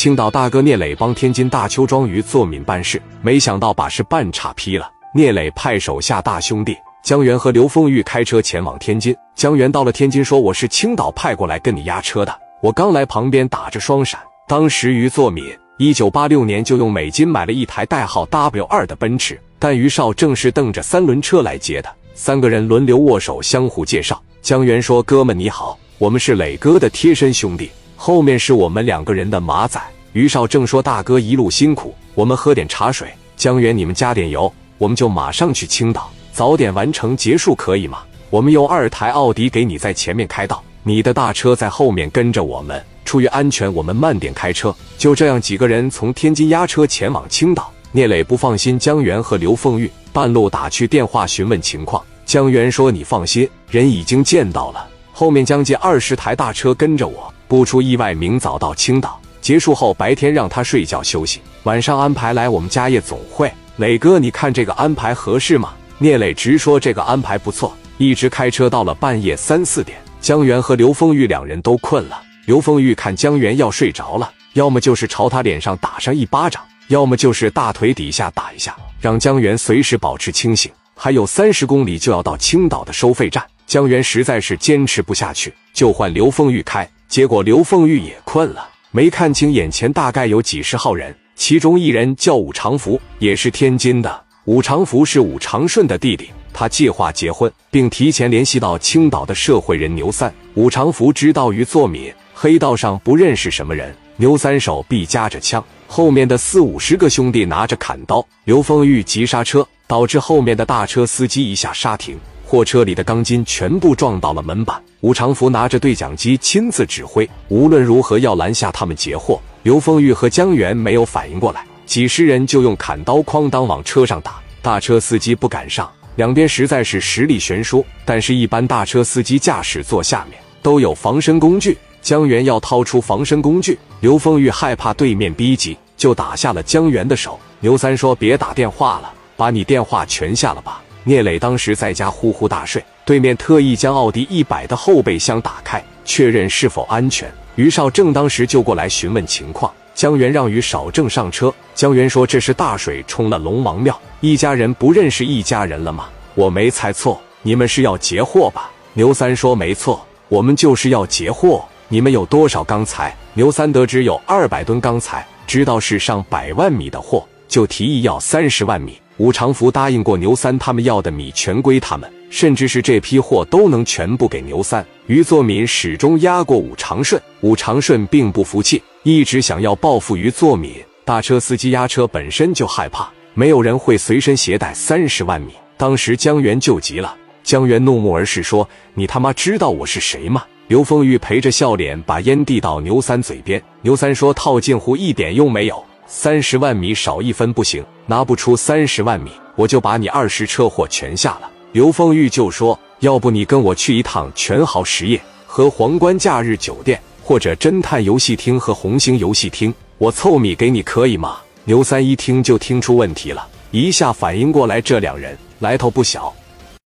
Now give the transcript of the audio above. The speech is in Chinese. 青岛大哥聂磊帮天津大邱庄余做闽办事，没想到把事办岔劈了。聂磊派手下大兄弟江源和刘凤玉开车前往天津。江源到了天津说：“我是青岛派过来跟你押车的，我刚来旁边打着双闪。”当时余作敏1986年就用美金买了一台代号 W2 的奔驰，但余少正是蹬着三轮车来接的。三个人轮流握手相互介绍。江源说：“哥们你好，我们是磊哥的贴身兄弟，后面是我们两个人的马仔。”余少正说：“大哥一路辛苦，我们喝点茶水。”江源：“你们加点油，我们就马上去青岛，早点完成结束可以吗？我们用2台奥迪给你在前面开道，你的大车在后面跟着我们，出于安全我们慢点开车。”就这样几个人从天津押车前往青岛。聂磊不放心江源和刘凤玉，半路打去电话询问情况。江源说：“你放心，人已经见到了，后面将近20台大车跟着我，不出意外明早到青岛，结束后白天让他睡觉休息，晚上安排来我们家夜总会。磊哥你看这个安排合适吗？”聂磊直说：“这个安排不错。”一直开车到了半夜3、4点，江源和刘凤玉两人都困了。刘凤玉看江源要睡着了，要么就是朝他脸上打上一巴掌，要么就是大腿底下打一下，让江源随时保持清醒。还有30公里就要到青岛的收费站，江源实在是坚持不下去，就换刘凤玉开。结果刘凤玉也困了，没看清眼前大概有几十号人，其中一人叫武长福，也是天津的。武长福是武长顺的弟弟，他计划结婚，并提前联系到青岛的社会人牛三。武长福知道余作敏黑道上不认识什么人，牛三手臂夹着枪，后面的40-50个兄弟拿着砍刀。刘凤玉急刹车，导致后面的大车司机一下刹停，货车里的钢筋全部撞到了门板。吴长福拿着对讲机亲自指挥，无论如何要拦下他们截货。刘凤玉和江源没有反应过来，几十人就用砍刀哐当往车上打，大车司机不敢上，两边实在是实力悬殊，但是一般大车司机驾驶座下面都有防身工具，江源要掏出防身工具，刘凤玉害怕对面逼急，就打下了江源的手。牛三说：“别打电话了，把你电话全下了吧。”聂磊当时在家呼呼大睡，对面特意将奥迪100的后备箱打开，确认是否安全。余少正当时就过来询问情况，江源让余少正上车。江源说：“这是大水冲了龙王庙，一家人不认识一家人了吗？我没猜错，你们是要截货吧？”牛三说：“没错，我们就是要截货。你们有多少钢材？”牛三得知有200吨钢材，知道是上100万米的货，就提议要30万米。吴长福答应过牛三，他们要的米全归他们，甚至是这批货都能全部给牛三。余作敏始终压过武长顺，武长顺并不服气，一直想要报复余作敏。大车司机押车本身就害怕，没有人会随身携带30万米。当时江源就急了，江源怒目而视说：“你他妈知道我是谁吗？”刘凤玉陪着笑脸把烟递到牛三嘴边，牛三说：“套近乎一点用没有。30万米少一分不行，拿不出30万米，我就把你20车货全下了。”刘凤玉就说：“要不你跟我去一趟全豪实业和皇冠假日酒店，或者侦探游戏厅和红星游戏厅，我凑米给你可以吗？”牛三一听就听出问题了，一下反应过来，这两人来头不小，